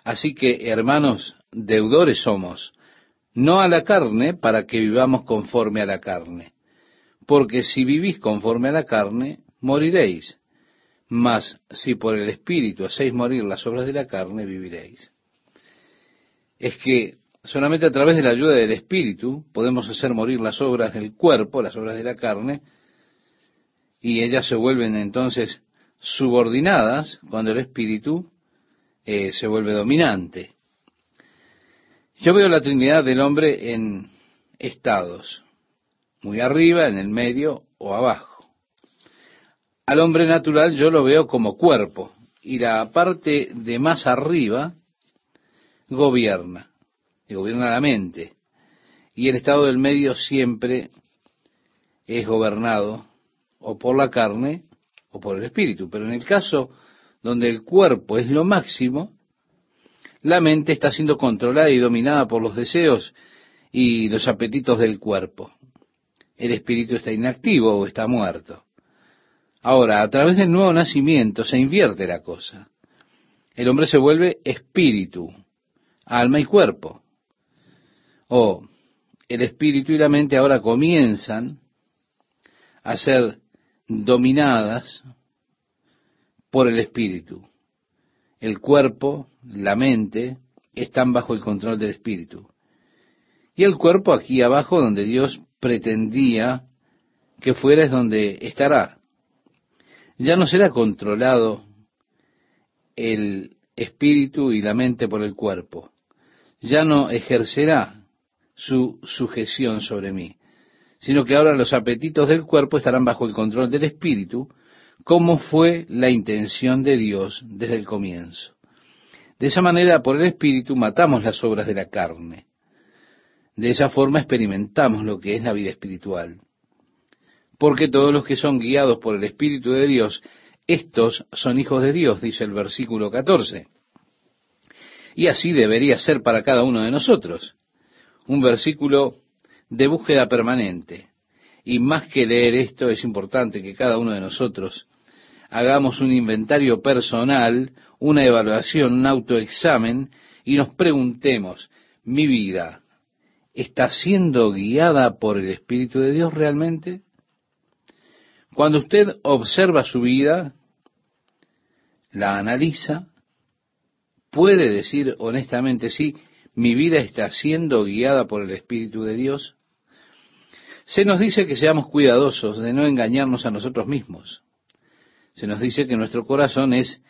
así que, hermanos, deudores somos, no a la carne, para que vivamos conforme a la carne. Porque si vivís conforme a la carne, moriréis. Mas si por el Espíritu hacéis morir las obras de la carne, viviréis. Es que solamente a través de la ayuda del Espíritu podemos hacer morir las obras del cuerpo, las obras de la carne, y ellas se vuelven entonces subordinadas cuando el Espíritu se vuelve dominante. Yo veo la Trinidad del hombre en estados, muy arriba, en el medio o abajo. Al hombre natural yo lo veo como cuerpo, y la parte de más arriba gobierna. Gobierna la mente, y el estado del medio siempre es gobernado o por la carne o por el espíritu, pero en el caso donde el cuerpo es lo máximo, la mente está siendo controlada y dominada por los deseos y los apetitos del cuerpo. El espíritu está inactivo o está muerto. Ahora, a través del nuevo nacimiento se invierte la cosa. El hombre se vuelve espíritu, alma y cuerpo. O el espíritu y la mente ahora comienzan a ser dominadas por el espíritu. El cuerpo, la mente, están bajo el control del espíritu. Y el cuerpo aquí abajo, donde Dios pretendía que fuera, es donde estará. Ya no será controlado el espíritu y la mente por el cuerpo. Ya no ejercerá su sujeción sobre mí, sino que ahora los apetitos del cuerpo estarán bajo el control del espíritu, como fue la intención de Dios desde el comienzo. De esa manera, por el espíritu matamos las obras de la carne. De esa forma experimentamos lo que es la vida espiritual. Porque todos los que son guiados por el Espíritu de Dios, estos son hijos de Dios, dice el versículo 14. Y así debería ser para cada uno de nosotros. Un versículo de búsqueda permanente. Y más que leer esto, es importante que cada uno de nosotros hagamos un inventario personal, una evaluación, un autoexamen, y nos preguntemos, ¿mi vida está siendo guiada por el Espíritu de Dios realmente? Cuando usted observa su vida, la analiza, puede decir honestamente, sí, ¿mi vida está siendo guiada por el Espíritu de Dios? Se nos dice que seamos cuidadosos de no engañarnos a nosotros mismos. Se nos dice que nuestro corazón es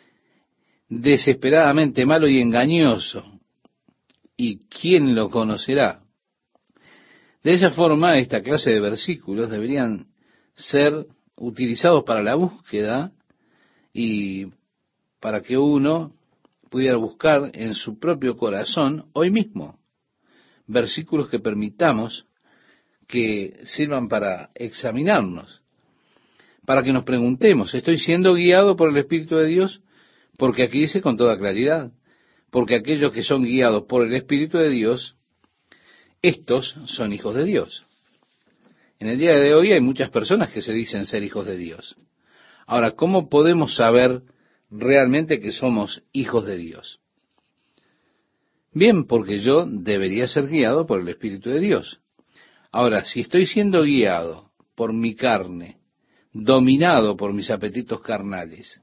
desesperadamente malo y engañoso. ¿Y quién lo conocerá? De esa forma, esta clase de versículos deberían ser utilizados para la búsqueda y para que uno pudiera buscar en su propio corazón hoy mismo versículos que permitamos que sirvan para examinarnos, para que nos preguntemos, ¿estoy siendo guiado por el Espíritu de Dios? Porque aquí dice con toda claridad, porque aquellos que son guiados por el Espíritu de Dios, estos son hijos de Dios. En el día de hoy hay muchas personas que se dicen ser hijos de Dios. Ahora, ¿cómo podemos saber realmente que somos hijos de Dios? Bien, porque yo debería ser guiado por el Espíritu de Dios. Ahora, si estoy siendo guiado por mi carne, dominado por mis apetitos carnales,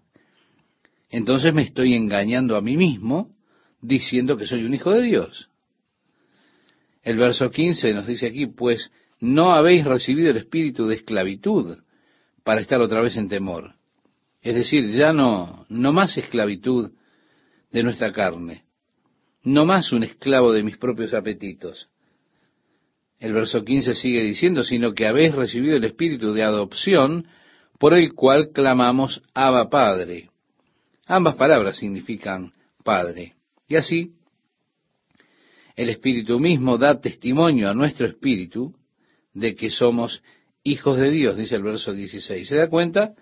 entonces me estoy engañando a mí mismo diciendo que soy un hijo de Dios. El verso 15 nos dice aquí, pues no habéis recibido el espíritu de esclavitud para estar otra vez en temor. Es decir, ya no más esclavitud de nuestra carne, no más un esclavo de mis propios apetitos. El verso 15 sigue diciendo, sino que habéis recibido el espíritu de adopción, por el cual clamamos, Abba, Padre. Ambas palabras significan Padre. Y así, el espíritu mismo da testimonio a nuestro espíritu de que somos hijos de Dios, dice el verso 16. ¿Se da cuenta?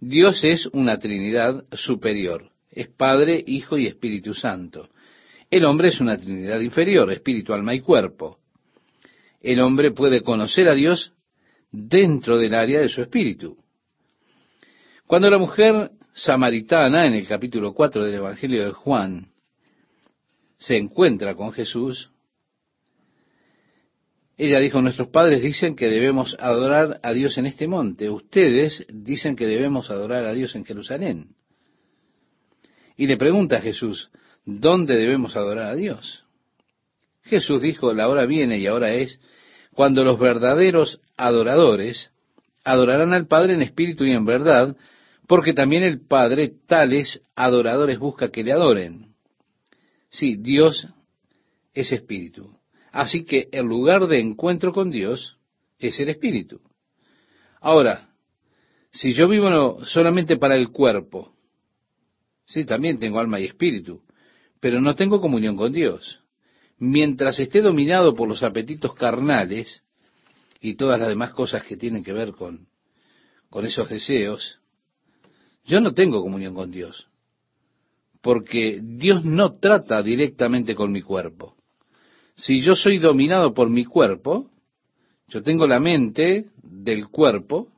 Dios es una Trinidad superior, es Padre, Hijo y Espíritu Santo. El hombre es una Trinidad inferior, espíritu, alma y cuerpo. El hombre puede conocer a Dios dentro del área de su espíritu. Cuando la mujer samaritana, en el capítulo 4 del Evangelio de Juan, se encuentra con Jesús, Ella dijo, nuestros padres dicen que debemos adorar a Dios en este monte. Ustedes dicen que debemos adorar a Dios en Jerusalén. Y le pregunta a Jesús, ¿dónde debemos adorar a Dios? Jesús dijo, la hora viene y ahora es, cuando los verdaderos adoradores adorarán al Padre en espíritu y en verdad, porque también el Padre tales adoradores busca que le adoren. Sí, Dios es espíritu. Así que el lugar de encuentro con Dios es el espíritu. Ahora, si yo vivo solamente para el cuerpo, sí, también tengo alma y espíritu, pero no tengo comunión con Dios. Mientras esté dominado por los apetitos carnales y todas las demás cosas que tienen que ver con esos deseos, yo no tengo comunión con Dios, porque Dios no trata directamente con mi cuerpo. Si yo soy dominado por mi cuerpo, yo tengo la mente del cuerpo,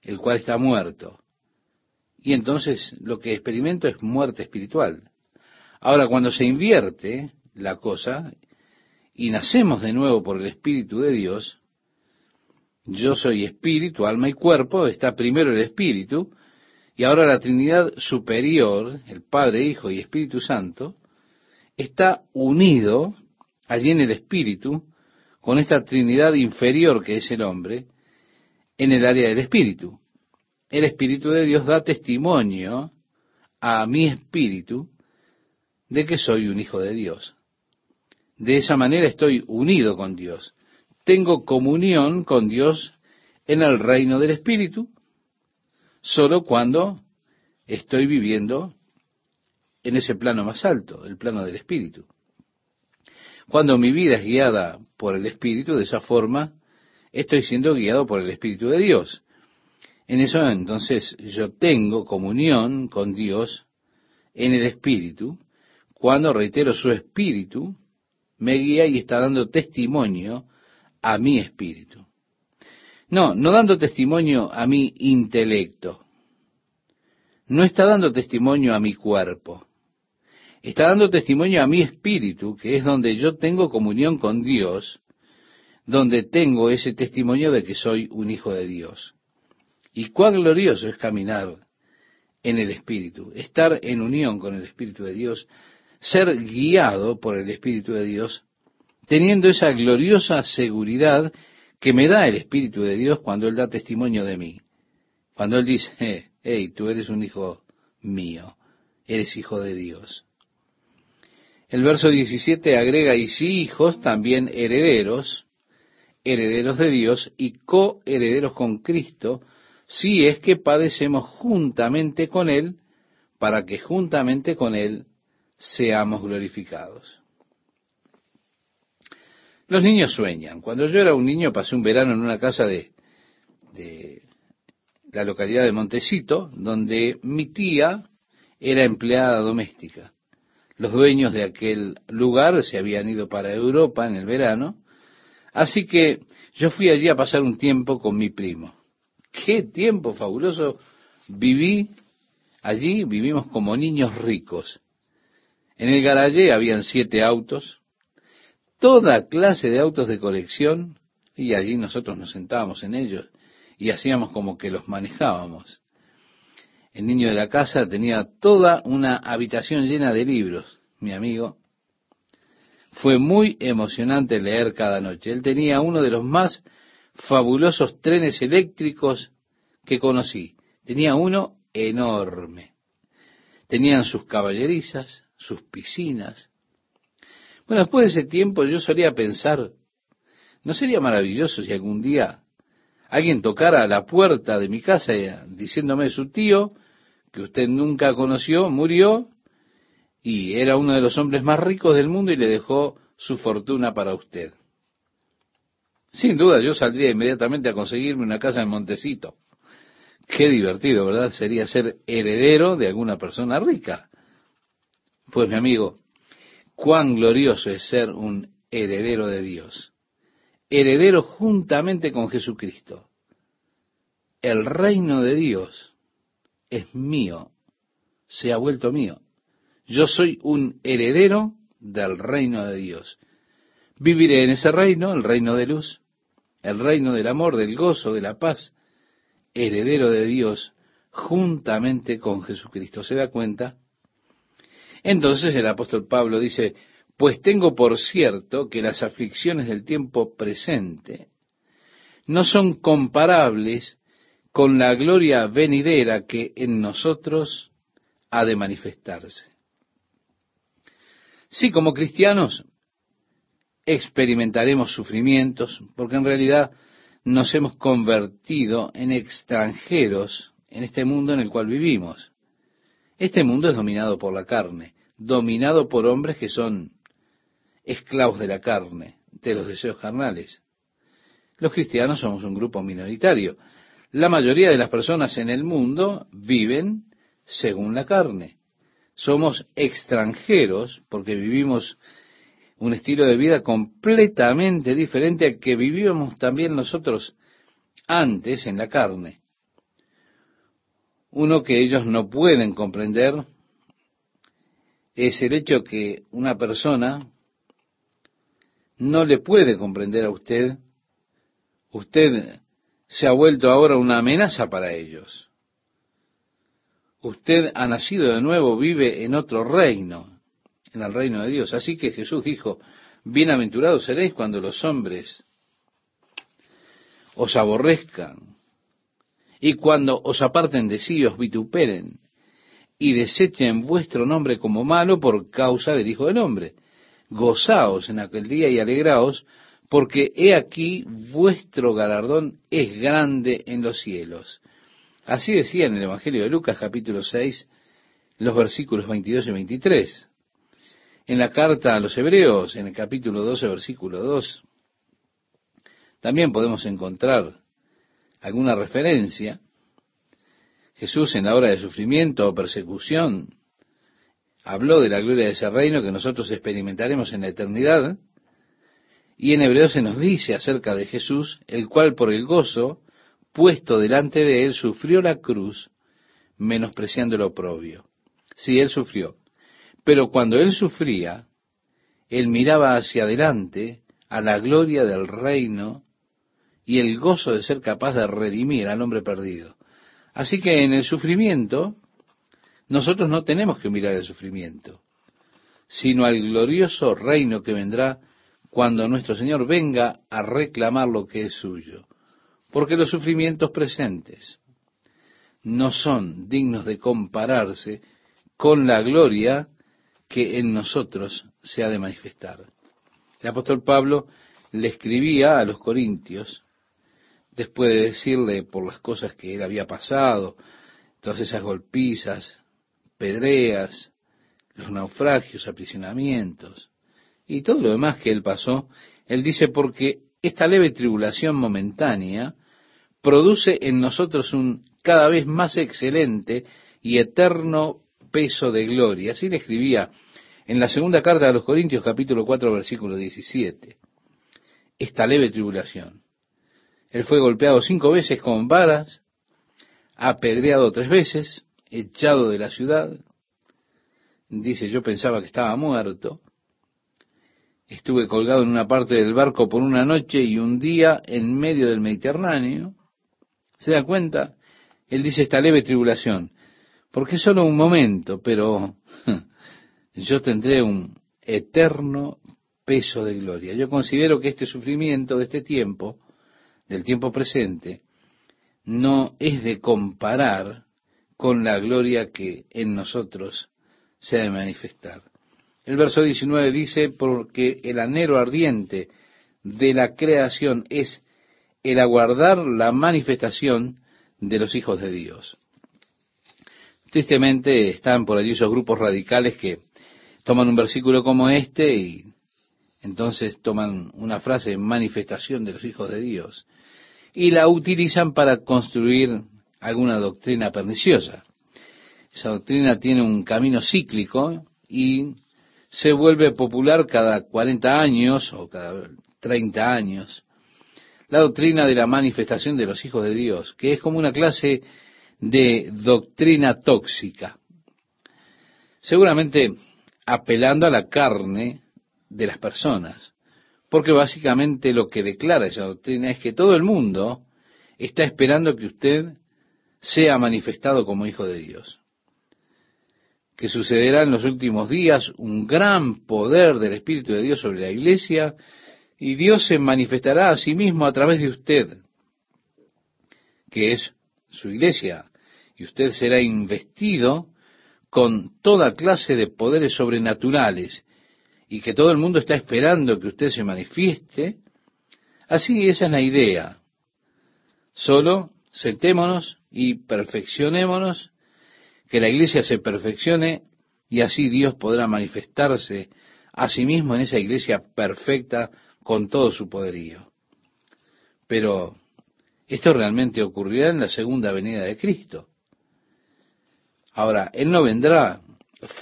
el cual está muerto. Y entonces lo que experimento es muerte espiritual. Ahora, cuando se invierte la cosa y nacemos de nuevo por el Espíritu de Dios, yo soy espíritu, alma y cuerpo, está primero el Espíritu, y ahora la Trinidad superior, el Padre, Hijo y Espíritu Santo, está unido allí en el espíritu, con esta trinidad inferior que es el hombre, en el área del espíritu. El Espíritu de Dios da testimonio a mi espíritu de que soy un hijo de Dios. De esa manera estoy unido con Dios. Tengo comunión con Dios en el reino del espíritu, solo cuando estoy viviendo en ese plano más alto, el plano del espíritu. Cuando mi vida es guiada por el Espíritu, de esa forma estoy siendo guiado por el Espíritu de Dios. En eso entonces yo tengo comunión con Dios en el Espíritu, cuando, reitero, su Espíritu me guía y está dando testimonio a mi Espíritu. No dando testimonio a mi intelecto. No está dando testimonio a mi cuerpo. Está dando testimonio a mi espíritu, que es donde yo tengo comunión con Dios, donde tengo ese testimonio de que soy un hijo de Dios. Y cuán glorioso es caminar en el espíritu, estar en unión con el Espíritu de Dios, ser guiado por el Espíritu de Dios, teniendo esa gloriosa seguridad que me da el Espíritu de Dios cuando Él da testimonio de mí. Cuando Él dice, hey, tú eres un hijo mío, eres hijo de Dios. El verso 17 agrega, y sí hijos, también herederos, herederos de Dios y coherederos con Cristo, si es que padecemos juntamente con Él, para que juntamente con Él seamos glorificados. Los niños sueñan. Cuando yo era un niño pasé un verano en una casa de la localidad de Montecito, donde mi tía era empleada doméstica. Los dueños de aquel lugar se habían ido para Europa en el verano, así que yo fui allí a pasar un tiempo con mi primo. ¡Qué tiempo fabuloso! Viví allí, vivimos como niños ricos. En el garaje habían 7 autos, toda clase de autos de colección, y allí nosotros nos sentábamos en ellos y hacíamos como que los manejábamos. El niño de la casa tenía toda una habitación llena de libros, mi amigo. Fue muy emocionante leer cada noche. Él tenía uno de los más fabulosos trenes eléctricos que conocí. Tenía uno enorme. Tenían sus caballerizas, sus piscinas. Bueno, después de ese tiempo yo solía pensar, ¿no sería maravilloso si algún día alguien tocara a la puerta de mi casa diciéndome, su tío, que usted nunca conoció, murió y era uno de los hombres más ricos del mundo y le dejó su fortuna para usted? Sin duda yo saldría inmediatamente a conseguirme una casa en Montecito. Qué divertido, ¿verdad? Sería ser heredero de alguna persona rica. Pues, mi amigo, cuán glorioso es ser un heredero de Dios. Heredero juntamente con Jesucristo. El reino de Dios es mío, se ha vuelto mío. Yo soy un heredero del reino de Dios. viviré en ese reino, el reino de luz, el reino del amor, del gozo, de la paz, heredero de Dios, juntamente con Jesucristo. ¿Se da cuenta? Entonces el apóstol Pablo dice, pues tengo por cierto que las aflicciones del tiempo presente no son comparables con la gloria venidera que en nosotros ha de manifestarse. Sí, como cristianos experimentaremos sufrimientos, porque en realidad nos hemos convertido en extranjeros en este mundo en el cual vivimos. Este mundo es dominado por la carne, dominado por hombres que son esclavos de la carne, de los deseos carnales. Los cristianos somos un grupo minoritario. La mayoría de las personas en el mundo viven según la carne. Somos extranjeros porque vivimos un estilo de vida completamente diferente al que vivíamos también nosotros antes en la carne. Uno que ellos no pueden comprender es el hecho que una persona no le puede comprender a usted. Usted se ha vuelto ahora una amenaza para ellos. Usted ha nacido de nuevo, vive en otro reino, en el reino de Dios. Así que Jesús dijo, bienaventurados seréis cuando los hombres os aborrezcan y cuando os aparten de sí, os vituperen y desechen vuestro nombre como malo por causa del Hijo del Hombre. Gozaos en aquel día y alegraos, porque he aquí vuestro galardón es grande en los cielos. Así decía en el Evangelio de Lucas, capítulo 6, los versículos 22 y 23. En la carta a los Hebreos, en el capítulo 12, versículo 2, también podemos encontrar alguna referencia. Jesús, en la hora de sufrimiento o persecución, habló de la gloria de ese reino que nosotros experimentaremos en la eternidad. Y en Hebreos se nos dice acerca de Jesús, el cual por el gozo puesto delante de él, sufrió la cruz, menospreciando el oprobio. Sí, él sufrió. Pero cuando él sufría, él miraba hacia adelante a la gloria del reino y el gozo de ser capaz de redimir al hombre perdido. Así que en el sufrimiento, nosotros no tenemos que mirar el sufrimiento, sino al glorioso reino que vendrá cuando nuestro Señor venga a reclamar lo que es suyo. Porque los sufrimientos presentes no son dignos de compararse con la gloria que en nosotros se ha de manifestar. El apóstol Pablo le escribía a los corintios, después de decirle por las cosas que él había pasado, todas esas golpizas, pedreas, los naufragios, aprisionamientos, y todo lo demás que él pasó, él dice, porque esta leve tribulación momentánea produce en nosotros un cada vez más excelente y eterno peso de gloria. Así le escribía en la segunda carta a los Corintios, capítulo 4, versículo 17. Esta leve tribulación. Él fue golpeado 5 veces con varas, apedreado 3 veces, echado de la ciudad. Dice, yo pensaba que estaba muerto. Estuve colgado en una parte del barco por una noche y un día en medio del Mediterráneo. ¿Se da cuenta? Él dice esta leve tribulación, porque es solo un momento, pero yo tendré un eterno peso de gloria. Yo considero que este sufrimiento de este tiempo, del tiempo presente, no es de comparar con la gloria que en nosotros se ha de manifestar. El verso 19 dice, porque el anhelo ardiente de la creación es el aguardar la manifestación de los hijos de Dios. Tristemente están por allí esos grupos radicales que toman un versículo como este y entonces toman una frase, manifestación de los hijos de Dios, y la utilizan para construir alguna doctrina perniciosa. Esa doctrina tiene un camino cíclico y se vuelve popular cada 40 años o cada 30 años, la doctrina de la manifestación de los hijos de Dios, que es como una clase de doctrina tóxica, seguramente apelando a la carne de las personas, Porque básicamente lo que declara esa doctrina es que todo el mundo está esperando que usted sea manifestado como hijo de Dios. Que sucederá en los últimos días un gran poder del Espíritu de Dios sobre la iglesia, y Dios se manifestará a sí mismo a través de usted, que es su iglesia, y usted será investido con toda clase de poderes sobrenaturales, y que todo el mundo está esperando que usted se manifieste. Así, esa es la idea. Solo sentémonos y perfeccionémonos, que la iglesia se perfeccione, y así Dios podrá manifestarse a sí mismo en esa iglesia perfecta con todo su poderío. Pero esto realmente ocurrirá en la segunda venida de Cristo. Ahora, Él no vendrá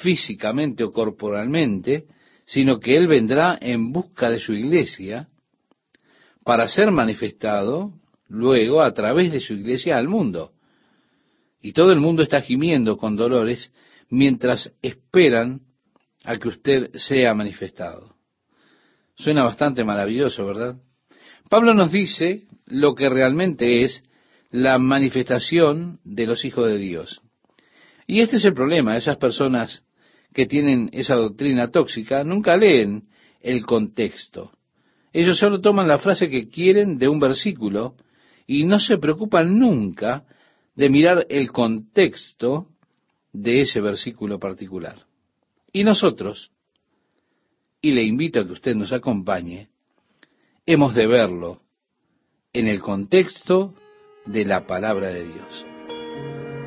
físicamente o corporalmente, sino que Él vendrá en busca de su iglesia para ser manifestado luego a través de su iglesia al mundo. Y todo el mundo está gimiendo con dolores mientras esperan a que usted sea manifestado. Suena bastante maravilloso, ¿verdad? Pablo nos dice lo que realmente es la manifestación de los hijos de Dios. Y este es el problema. Esas personas que tienen esa doctrina tóxica nunca leen el contexto. Ellos solo toman la frase que quieren de un versículo y no se preocupan nunca de mirar el contexto de ese versículo particular. Y nosotros, y le invito a que usted nos acompañe, hemos de verlo en el contexto de la palabra de Dios.